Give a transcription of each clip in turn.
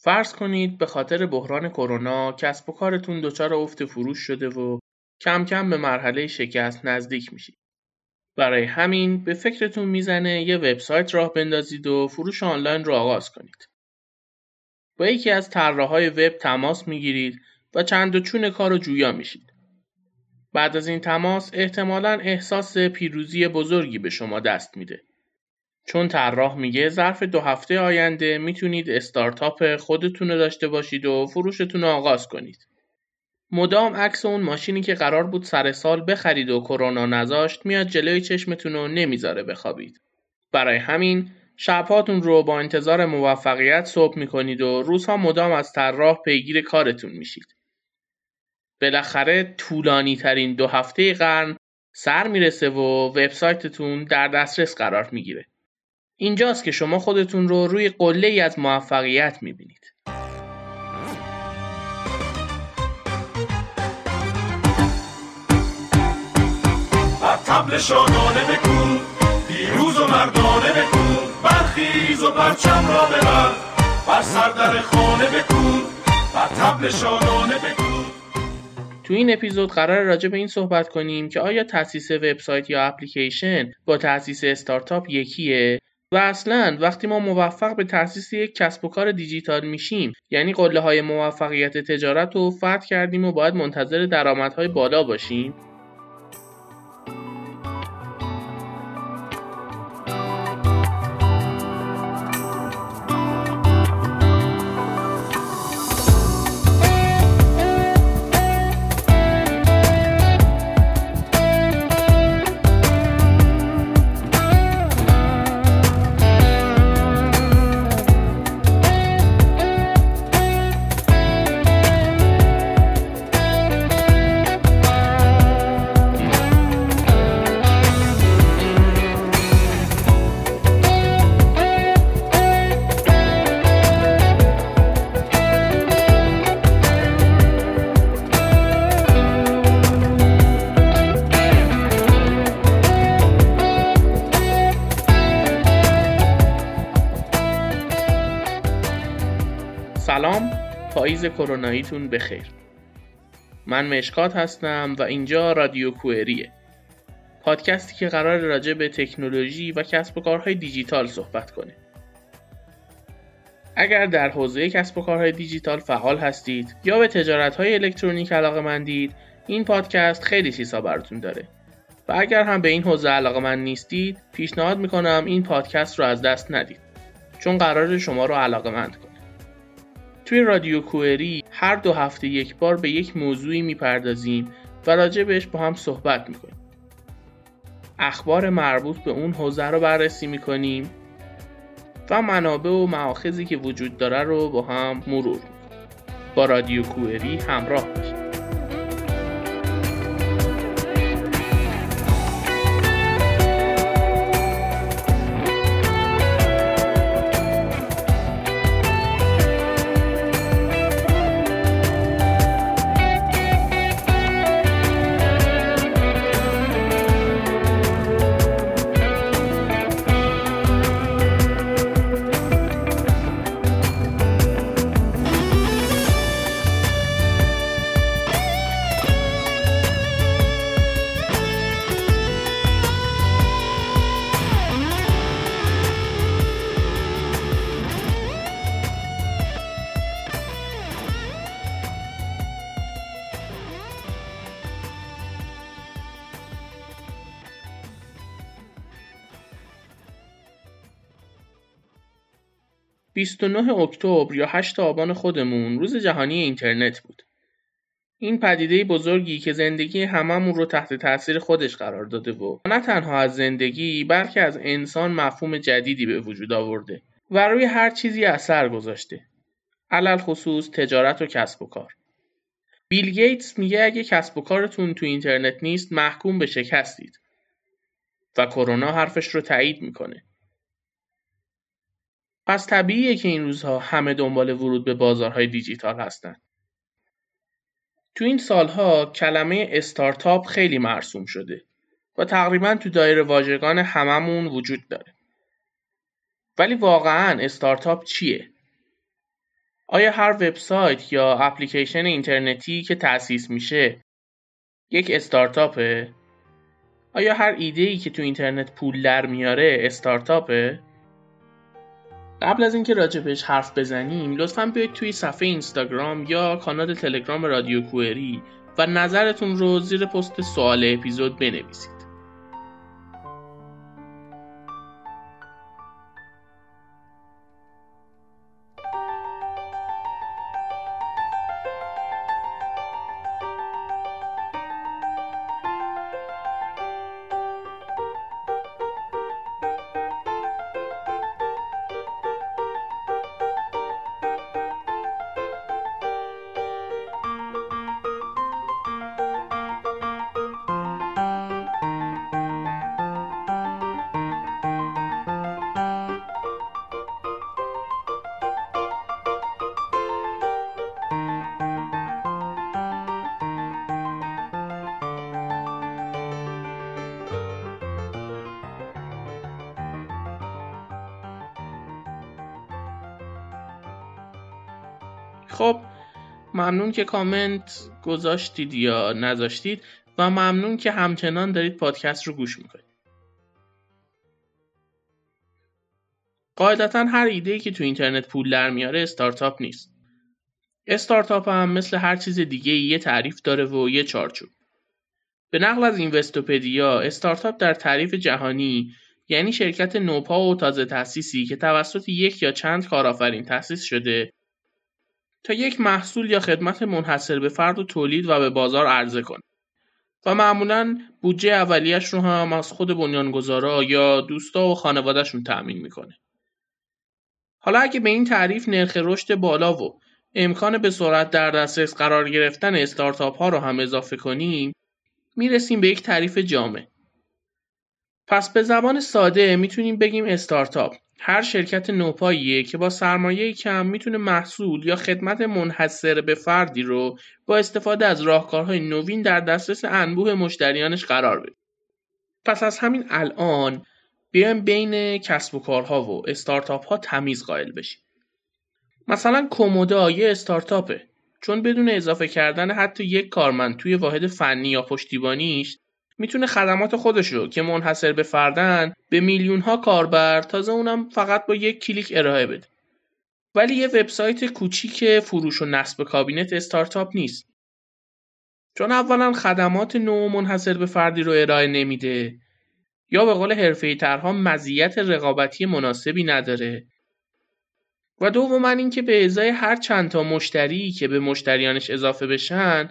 فرض کنید به خاطر بحران کرونا کسب و کارتون دچار افت فروش شده و کم کم به مرحله شکست نزدیک میشید. برای همین به فکرتون میزنه یه وبسایت راه بندازید و فروش آنلاین رو آغاز کنید. با یکی از طراحهای وب تماس میگیرید و چند و چون کارو جویا میشید. بعد از این تماس احتمالاً احساس پیروزی بزرگی به شما دست میده. چون طراح میگه ظرف 2 هفته آینده میتونید استارتاپ خودتون رو داشته باشید و فروشتون رو آغاز کنید. مدام عکس اون ماشینی که قرار بود سر سال بخرید و کرونا نذاشت میاد جلوی چشمتون رو نمیذاره بخوابید. برای همین شبهاتون رو با انتظار موفقیت صبح میکنید و روزها مدام از طراح پیگیر کارتون میشید. بالاخره طولانی ترین 2 هفته قرن سر میرسه و وبسایتتون در دسترس قرار میگیره. اینجاست که شما خودتون رو روی قله‌ای از موفقیت میبینید. طبل شادانه بکن، پیروز و مردانه بکن، برخیز و پرچم را ببر، بر سردر خانه بکن، طبل شادانه بکن. تو این اپیزود قرار راجع به این صحبت کنیم که آیا تأسیس وبسایت یا اپلیکیشن با تأسیس استارتاپ یکیه؟ و اصلاً وقتی ما موفق به تأسیس یک کسب و کار دیجیتال میشیم، یعنی قله‌های موفقیت تجارت رو فتح کردیم و باید منتظر درآمدهای بالا باشیم؟ سلام، پاییز کروناییتون بخیر. من مشکات هستم و اینجا رادیو کوئریه. پادکستی که قرار راجع به تکنولوژی و کسب و کارهای دیجیتال صحبت کنه. اگر در حوزه کسب و کارهای دیجیتال فعال هستید یا به تجارت‌های الکترونیک علاقه‌مندید، این پادکست خیلی چیزا براتون داره. و اگر هم به این حوزه علاقه‌مند نیستید، پیشنهاد می‌کنم این پادکست رو از دست ندید. چون قراره شما رو علاقه‌مند کنه. توی رادیو کوئری هر 2 هفته یک بار به یک موضوعی میپردازیم و راجع بهش با هم صحبت میکنیم. اخبار مربوط به اون حوزه رو بررسی میکنیم و منابع و مآخذی که وجود داره رو با هم مرور میکنیم. با رادیو کوئری همراه باشید. بیست و 9 اکتبر یا 8 آبان خودمون روز جهانی اینترنت بود. این پدیده بزرگی که زندگی هممون رو تحت تاثیر خودش قرار داده و نه تنها از زندگی بلکه از انسان مفهوم جدیدی به وجود آورده و روی هر چیزی اثر گذاشته. علل خصوص تجارت و کسب و کار. بیل گیتس میگه اگه کسب و کارتون تو اینترنت نیست محکوم به شکستید. و کرونا حرفش رو تایید میکنه. پس طبیعیه که این روزها همه دنبال ورود به بازارهای دیجیتال هستن. تو این سالها کلمه استارتاپ خیلی مرسوم شده و تقریباً تو دایره واژگان هممون وجود داره. ولی واقعاً استارتاپ چیه؟ آیا هر وبسایت یا اپلیکیشن اینترنتی که تأسیس میشه یک استارتاپه؟ آیا هر ایده‌ای که تو اینترنت پول در میاره استارتاپه؟ قبل از اینکه راجبش حرف بزنیم لطفاً بیاید توی صفحه اینستاگرام یا کانال تلگرام رادیو کوئری و نظرتون رو زیر پست سوال اپیزود بنویسید. خب ممنون که کامنت گذاشتید یا نذاشتید و ممنون که همچنان دارید پادکست رو گوش میکنید. قاعدتاً هر ایده‌ای که تو اینترنت پول در میاره استارتاپ نیست. استارتاپ هم مثل هر چیز دیگه یه تعریف داره و یه چارچوب. به نقل از اینوستوپدیا استارتاپ در تعریف جهانی یعنی شرکت نوپا و تازه تأسیسی که توسط یک یا چند کارآفرین تأسیس شده تا یک محصول یا خدمت منحصر به فرد و تولید و به بازار عرضه کنه و معمولاً بودجه اولیش رو هم از خود بنیانگذارا یا دوستا و خانواده‌شون تأمین میکنه. حالا اگه به این تعریف نرخ رشد بالا و امکان به سرعت در دسترس قرار گرفتن استارتاپ ها رو هم اضافه کنیم میرسیم به یک تعریف جامع. پس به زبان ساده میتونیم بگیم استارتاپ هر شرکت نوپاییه که با سرمایه کم میتونه محصول یا خدمت منحصر به فردی رو با استفاده از راهکارهای نوین در دسترس انبوه مشتریانش قرار بده. پس از همین الان بیایم بین کسب و کارها و استارتاپ ها تمیز قائل بشیم. مثلا کومودا یه استارتاپه چون بدون اضافه کردن حتی یک کارمند توی واحد فنی یا پشتیبانیش میتونه خدمات خودش رو که منحصر به فردن به میلیون ها کاربر تازه اونم فقط با یک کلیک ارائه بده. ولی یه وبسایت کوچیک فروش و نصب کابینت استارتاپ نیست. چون اولا خدمات نو منحصر به فردی رو ارائه نمیده یا به قول حرفه‌ای‌ترها مزیت رقابتی مناسبی نداره. و دوما اینکه به ازای هر چند تا مشتری که به مشتریانش اضافه بشن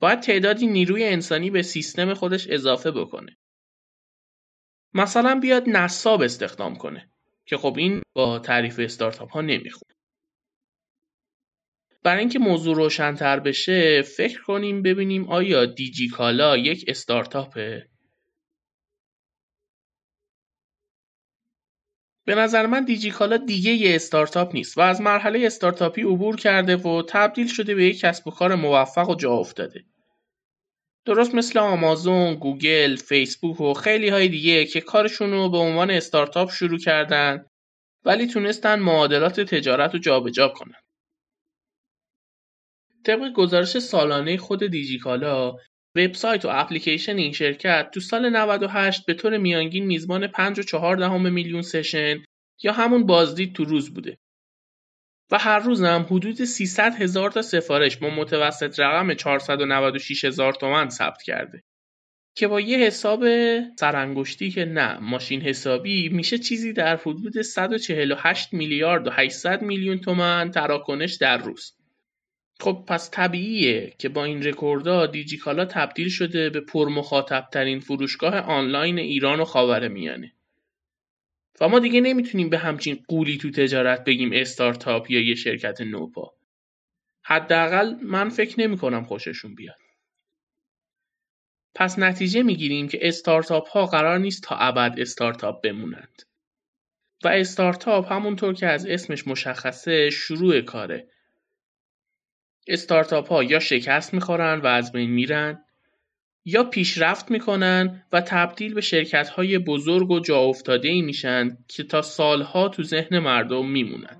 باید تعدادی نیروی انسانی به سیستم خودش اضافه بکنه. مثلا بیاد نصاب استخدام کنه که خب این با تعریف استارتاپ ها نمیخوره. برای اینکه موضوع روشن‌تر بشه فکر کنیم ببینیم آیا دیجیکالا یک استارتاپه؟ به نظر من دیجیکالا دیگه یه استارتاپ نیست و از مرحله استارتاپی عبور کرده و تبدیل شده به یک کسب و کار موفق و جا افتاده. درست مثل آمازون، گوگل، فیسبوک و خیلی های دیگه که کارشون رو به عنوان استارتاپ شروع کردن ولی تونستن معادلات تجارت رو جابجا کنن. طبق گزارش سالانه خود دیجیکالا، وبسایت و اپلیکیشن این شرکت تو سال 98 به طور میانگین میزبان 5.4 میلیون سشن یا همون بازدید تو روز بوده و هر روز هم حدود 300,000 تا سفارش با متوسط رقم 496,000 تومان ثبت کرده که با یه حساب سرانگشتی که نه ماشین حسابی میشه چیزی در حدود 148 میلیارد و 800 میلیون تومان تراکنش در روز. خب پس طبیعیه که با این رکوردها دیجیکالا تبدیل شده به پرمخاطب ترین فروشگاه آنلاین ایران و خاورمیانه. و ما دیگه نمیتونیم به همچین قولی تو تجارت بگیم استارتاپ یا یه شرکت نوپا. حداقل من فکر نمی‌کنم خوششون بیاد. پس نتیجه میگیریم که استارتاپ ها قرار نیست تا ابد استارتاپ بمونند. و استارتاپ همونطور که از اسمش مشخصه شروع کاره. استارتاپ ها یا شکست میخورن و از بین میرن یا پیشرفت میکنن و تبدیل به شرکت های بزرگ و جا افتاده‌ای میشن که تا سالها تو ذهن مردم میمونن.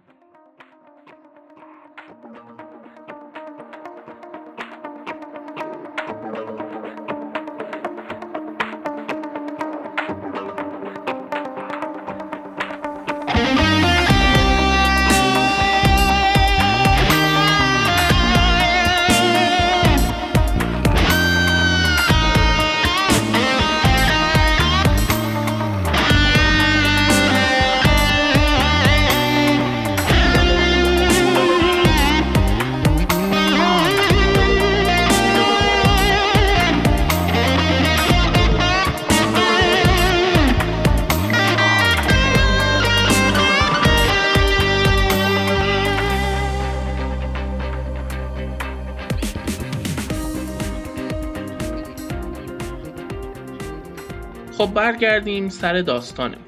خب برگردیم سر داستانه.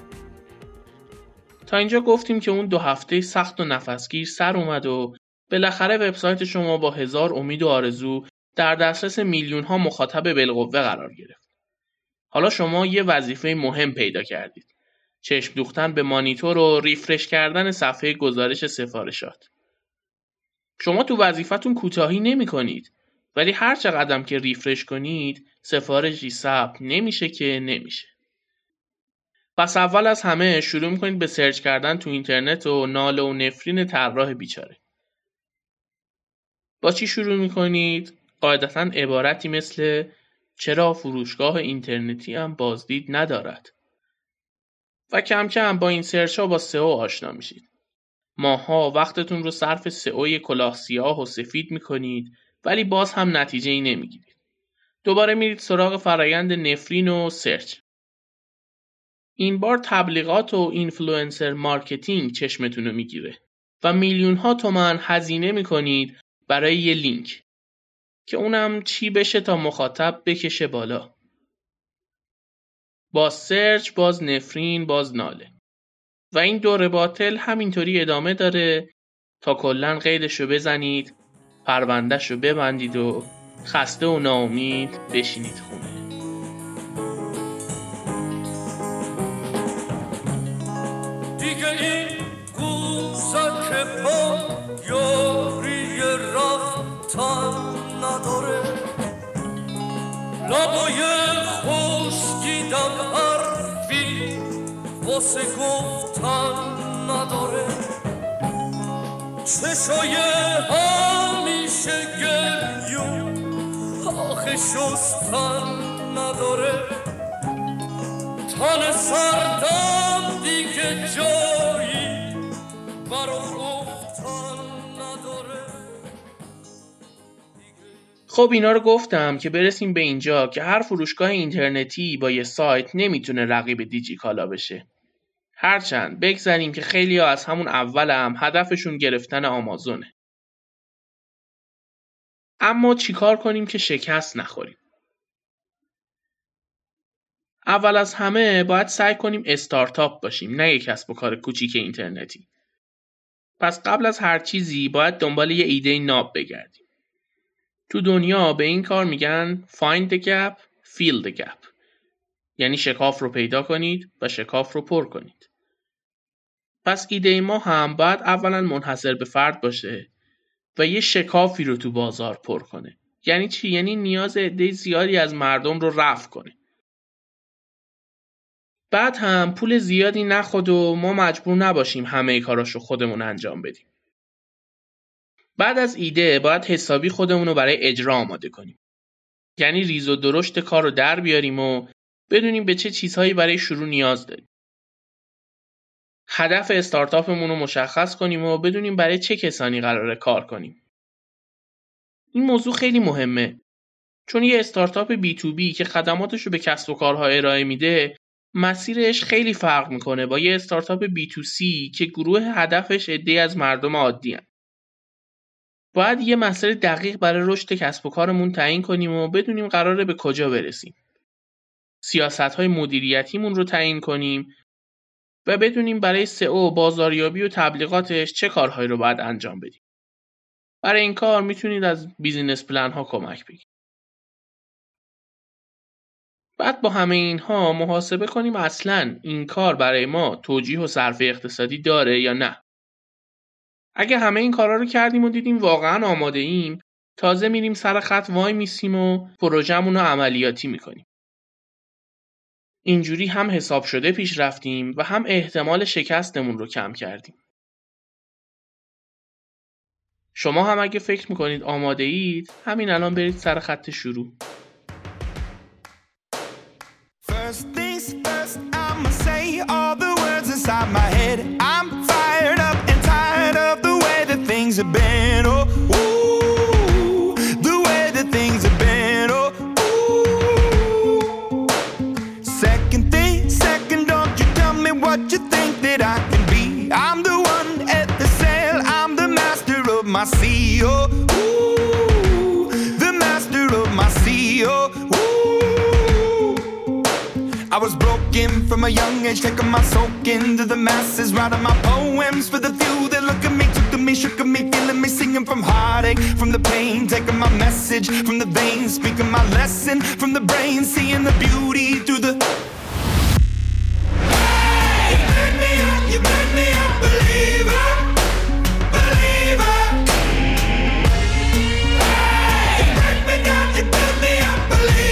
تا اینجا گفتیم که اون 2 هفته سخت و نفسگیر سر اومد و بالاخره وبسایت شما با 1000 امید و آرزو در دسترس میلیون ها مخاطب بالقوه قرار گرفت. حالا شما یه وظیفه مهم پیدا کردید. چشم دوختن به مانیتور و ریفرش کردن صفحه گزارش سفارشات. شما تو وظیفتون کوتاهی نمی کنید. ولی هر چقدر که ریفرش کنید سفارشی ثبت نمیشه که نمیشه. پس اول از همه شروع میکنید به سرچ کردن تو اینترنت و ناله و نفرین طراح بیچاره. با چی شروع میکنید؟ قاعدتاً عبارتی مثل چرا فروشگاه اینترنتی هم بازدید ندارد؟ و کم کم با این سرچ ها با سئو آشنا میشید. ماها وقتتون رو صرف سئوی کلاه سیاه و سفید میکنید ولی باز هم نتیجه ای نمیگیرید. دوباره میرید سراغ فرایند نفرین و سرچ. این بار تبلیغات و اینفلوئنسر مارکتینگ چشمتون رو میگیره و میلیون ها تومان هزینه میکنید برای یه لینک که اونم چی بشه تا مخاطب بکشه بالا. باز سرچ، باز نفرین، باز ناله. و این دور باطل همینطوری ادامه داره تا کلاً قیدش رو بزنید، پرونده‌ش رو ببندید و خسته و ناامید بشینید خونه. دیگه این قوسه که با یاری رفتن نداره، لبای خشکیدم حرفی واسه گفتن نداره، چشای همیشه گریون آخه شستن نداره، تن سردم دیگه جایی برا گفتن نداره. خب اینا رو گفتم که برسیم به اینجا که هر فروشگاه اینترنتی با یه سایت نمیتونه رقیب دیجیکالا بشه. هرچند بگذاریم که خیلی ها از همون اول هم هدفشون گرفتن آمازونه. اما چیکار کنیم که شکست نخوریم؟ اول از همه باید سعی کنیم استارتاپ باشیم، نه یک کسب و کار کوچیک اینترنتی. پس قبل از هر چیزی باید دنبال یه ایده ناب بگردیم. تو دنیا به این کار میگن find the gap, fill the gap. یعنی شکاف رو پیدا کنید و شکاف رو پر کنید. پس ایده ما هم باید اولا منحصر به فرد باشه و یه شکافی رو تو بازار پر کنه. یعنی چی؟ یعنی نیاز عده زیادی از مردم رو رفع کنه. بعد هم پول زیادی نخود و ما مجبور نباشیم همه کاراشو خودمون انجام بدیم. بعد از ایده باید حسابی خودمون رو برای اجرا آماده کنیم. یعنی ریز و درشت کار رو در بیاریم و بدونیم به چه چیزهایی برای شروع نیاز داریم. هدف استارتاپمون رو مشخص کنیم و بدونیم برای چه کسانی قراره کار کنیم. این موضوع خیلی مهمه. چون یه استارتاپ بی تو بی که خدماتش رو به کسب و کارها ارائه میده، مسیرش خیلی فرق میکنه با یه استارتاپ بی تو سی که گروه هدفش عده‌ای از مردم عادیه. باید یه مسیر دقیق برای رشد کسب و کارمون تعیین کنیم و بدونیم قراره به کجا برسیم. سیاست‌های مدیریتیمون رو تعیین کنیم و بدونیم برای سئو، بازاریابی و تبلیغاتش چه کارهایی رو باید انجام بدیم. برای این کار میتونید از بیزینس پلن ها کمک بگیرید. بعد با همه اینها محاسبه کنیم اصلاً این کار برای ما توجیه و صرف اقتصادی داره یا نه. اگه همه این کارا رو کردیم و دیدیم واقعاً آماده ایم، تازه میریم سر خط وای میسیم و پروژمون رو عملیاتی میکنیم. اینجوری هم حساب شده پیش رفتیم و هم احتمال شکستمون رو کم کردیم. شما هم اگه فکر میکنید آماده اید، همین الان برید سر خط شروع. From a young age, taking my soak into the masses, writing my poems for the few that look at me, took to me, shook at me, feeling me, singing from heartache, from the pain, taking my message from the veins, speaking my lesson from the brain, seeing the beauty through the... Hey, you made me a believer, believer. Hey, you break me down, you made me a believer.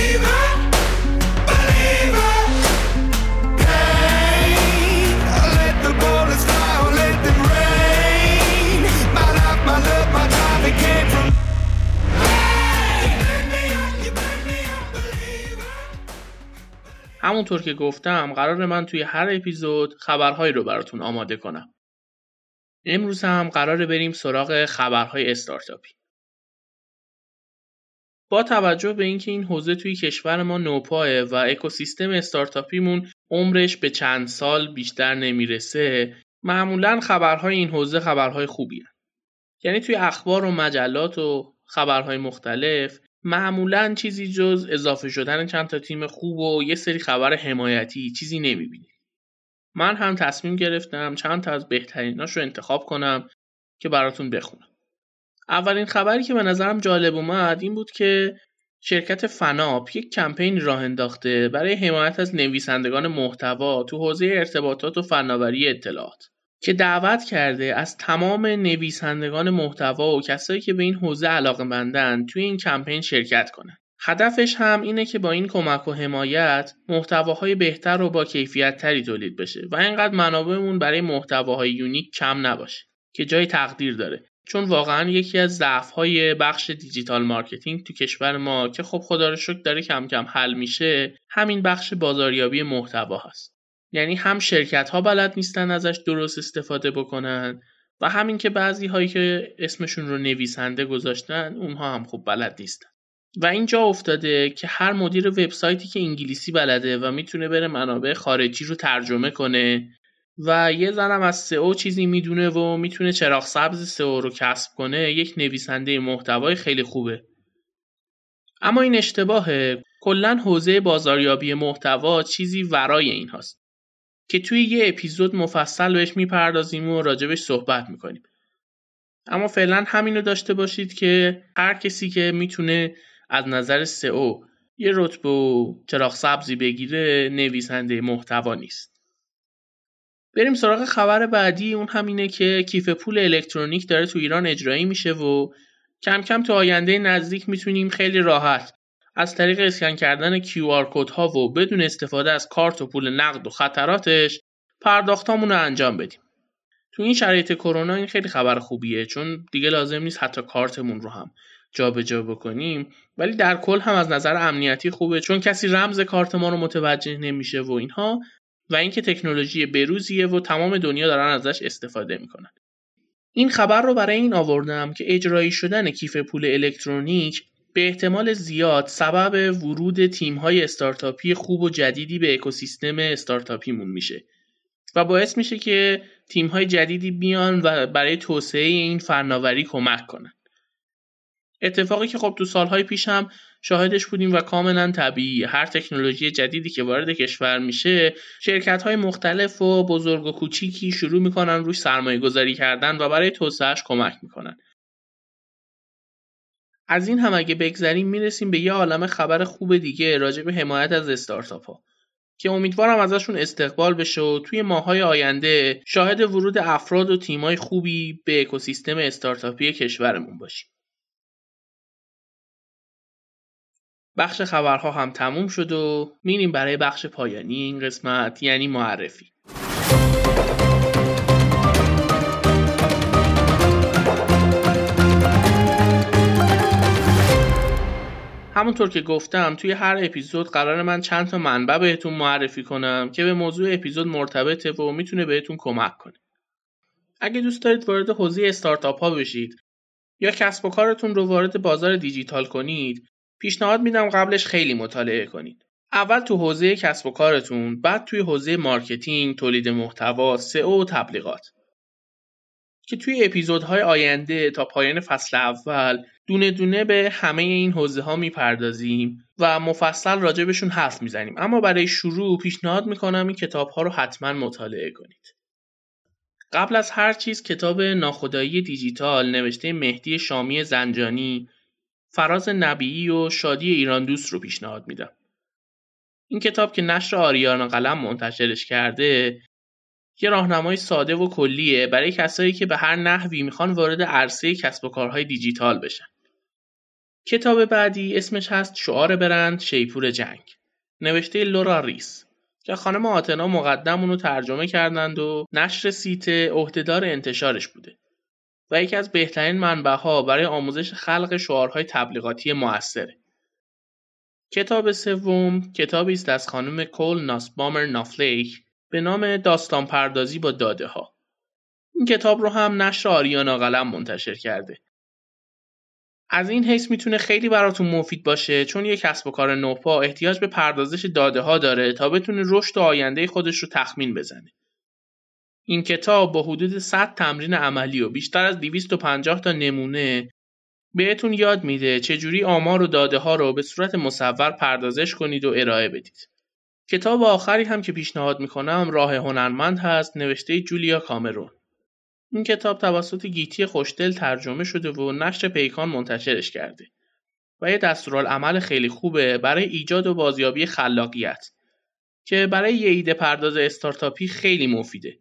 همونطور که گفتم قراره من توی هر اپیزود خبرهایی رو براتون آماده کنم. امروز هم قراره بریم سراغ خبرهای استارتاپی. با توجه به اینکه این حوزه توی کشور ما نوپایه و اکوسیستم استارتاپیمون عمرش به چند سال بیشتر نمیرسه، معمولاً خبرهای این حوزه خبرهای خوبیه. یعنی توی اخبار و مجلات و خبرهای مختلف معمولاً چیزی جز اضافه شدن چند تا تیم خوب و یه سری خبر حمایتی چیزی نمیبینید. من هم تصمیم گرفتم چند تا از بهتریناش رو انتخاب کنم که براتون بخونم. اولین خبری که به نظرم جالب اومد این بود که شرکت فناب یک کمپین راه انداخته برای حمایت از نویسندگان محتوا تو حوزه ارتباطات و فناوری اطلاعات، که دعوت کرده از تمام نویسندگان محتوا و کسایی که به این حوزه علاقه‌مندن توی این کمپین شرکت کنن. هدفش هم اینه که با این کمک و حمایت محتواهای بهتر و با کیفیت تری تولید بشه و اینقدر منابعمون برای محتواهای یونیک کم نباشه که جای تقدیر داره، چون واقعا یکی از ضعف‌های بخش دیجیتال مارکتینگ تو کشور ما که خب خدا رو شکر داره کم کم حل میشه، همین بخش بازاریابی محتوا هست. یعنی هم شرکت‌ها بلد نیستن ازش درست استفاده بکنن و همین که بعضی هایی که اسمشون رو نویسنده گذاشتن اونها هم خوب بلد نیستن. و اینجا افتاده که هر مدیر وبسایتی که انگلیسی بلده و میتونه بره منابع خارجی رو ترجمه کنه و یه زنم از سئو چیزی میدونه و میتونه چراغ سبز سئو رو کسب کنه، یک نویسنده محتوای خیلی خوبه. اما این اشتباهه. کلاً حوزه بازاریابی محتوا چیزی ورای این هاست که توی یه اپیزود مفصل بهش میپردازیم و راجبش صحبت میکنیم. اما فعلا همین رو داشته باشید که هر کسی که میتونه از نظر سئو یه رتبه و چراغ سبزی بگیره نویسنده محتوا نیست. بریم سراغ خبر بعدی. اون همینه که کیف پول الکترونیک داره تو ایران اجرایی میشه و کم کم تو آینده نزدیک میتونیم خیلی راحت از طریق اسکن کردن QR کد ها و بدون استفاده از کارت و پول نقد و خطراتش پرداختامون رو انجام بدیم. تو این شرایط کرونا این خیلی خبر خوبیه، چون دیگه لازم نیست حتی کارتمون رو هم جابجا بکنیم، ولی در کل هم از نظر امنیتی خوبه، چون کسی رمز کارت ما رو متوجه نمیشه و اینها، و اینکه تکنولوژی بروزیه و تمام دنیا دارن ازش استفاده میکنن. این خبر رو برای این آوردم که اجرایی شدن کیف پول الکترونیک به احتمال زیاد سبب ورود تیم‌های استارتاپی خوب و جدیدی به اکوسیستم استارتاپیمون میشه و باعث میشه که تیم‌های جدیدی بیان و برای توسعه این فناوری کمک کنن. اتفاقی که خب تو سال‌های پیش هم شاهدش بودیم و کاملا طبیعی، هر تکنولوژی جدیدی که وارد کشور میشه شرکت‌های مختلف و بزرگ و کوچیکی شروع میکنن روش سرمایه‌گذاری کردن و برای توسعه‌اش کمک میکنن. از این هم اگه بگذریم میرسیم به یه عالمه خبر خوب دیگه راجع به حمایت از استارتاپ‌ها که امیدوارم ازشون استقبال بشه و توی ماه‌های آینده شاهد ورود افراد و تیم‌های خوبی به اکوسیستم استارتاپی کشورمون باشیم. بخش خبرها هم تموم شد و میریم برای بخش پایانی این قسمت یعنی معرفی. همونطور که گفتم توی هر اپیزود قراره من چند تا منبع بهتون معرفی کنم که به موضوع اپیزود مرتبطه و میتونه بهتون کمک کنه. اگه دوست دارید وارد حوزه استارتاپ ها بشید یا کسب و کارتون رو وارد بازار دیجیتال کنید، پیشنهاد میدم قبلش خیلی مطالعه کنید. اول تو حوزه کسب و کارتون، بعد توی حوزه مارکتینگ، تولید محتوا، سئو و تبلیغات. که توی اپیزودهای آینده تا پایان فصل اول دونه دونه به همه این حوزه ها میپردازیم و مفصل راجبشون حرف میزنیم. اما برای شروع پیشنهاد میکنم این کتاب ها رو حتما مطالعه کنید. قبل از هر چیز کتاب ناخودایی دیجیتال نوشته مهدی شامی زنجانی، فراز نبیی و شادی ایران دوست رو پیشنهاد میدم. این کتاب که نشر آریانا قلم منتشرش کرده یه راهنمای ساده و کلیه برای کسایی که به هر نحوی میخوان وارد عرصه کسب و کارهای دیجیتال بشن. کتاب بعدی اسمش هست شعار برند شیپور جنگ نوشته لورا ریس که خانم آتنا مقدم اونو ترجمه کردند و نشر سیته عهدهدار انتشارش بوده و یکی از بهترین منبع‌ها برای آموزش خلق شعارهای تبلیغاتی مؤثره. کتاب سوم کتابی است از خانم کول ناسبامر بامر نافلیک به نام داستان پردازی با داده ها. این کتاب رو هم نشر آریانا قلم منتشر کرده. از این حیث میتونه خیلی براتون مفید باشه چون یک کسب و کار نوپا احتیاج به پردازش داده ها داره تا بتونه رشد و آینده خودش رو تخمین بزنه. این کتاب با حدود 100 تمرین عملی و بیشتر از 250 تا نمونه بهتون یاد میده چجوری آمار و داده ها رو به صورت مصور پردازش کنید و ارائه بدید. کتاب آخری هم که پیشنهاد میکنم راه هنرمند هست نوشته جولیا کامرون. این کتاب توسط گیتی خوشدل ترجمه شده و نشر پیکان منتشرش کرده و یه دستورالعمل خیلی خوبه برای ایجاد و بازیابی خلاقیت که برای یه ایده پرداز استارتاپی خیلی مفیده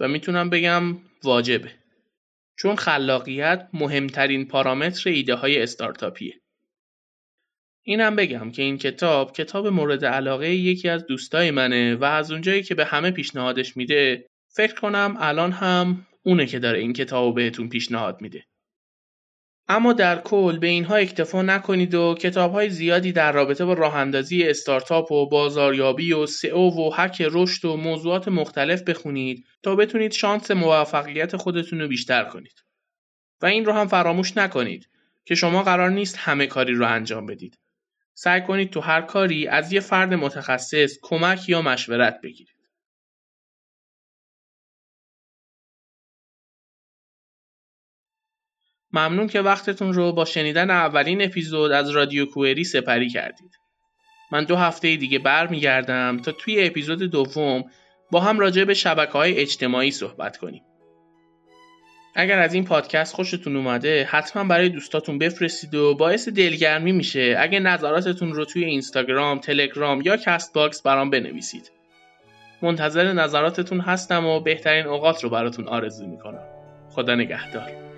و میتونم بگم واجبه چون خلاقیت مهمترین پارامتر ایده های استارتاپیه. اینم بگم که این کتاب مورد علاقه یکی از دوستای منه و از اونجایی که به همه پیشنهادش میده فکر کنم الان هم اونه که داره این کتابو بهتون پیشنهاد میده. اما در کل به اینها اکتفا نکنید و کتاب‌های زیادی در رابطه با راه‌اندازی استارتاپ و بازاریابی و سئو و هک رشد و موضوعات مختلف بخونید تا بتونید شانس موفقیت خودتون رو بیشتر کنید. و این رو هم فراموش نکنید که شما قرار نیست همه کاری رو انجام بدید. سعی کنید تو هر کاری از یه فرد متخصص کمک یا مشورت بگیرید. ممنون که وقتتون رو با شنیدن اولین اپیزود از رادیو کوئری سپری کردید. من 2 هفته دیگه برمیگردم تا توی اپیزود دوم با هم راجع به شبکه‌های اجتماعی صحبت کنیم. اگر از این پادکست خوشتون اومده حتما برای دوستاتون بفرستید و باعث دلگرمی میشه اگه نظراتتون رو توی اینستاگرام، تلگرام یا کست باکس برام بنویسید. منتظر نظراتتون هستم و بهترین اوقات رو براتون آرزو میکنم. خدا نگهدار.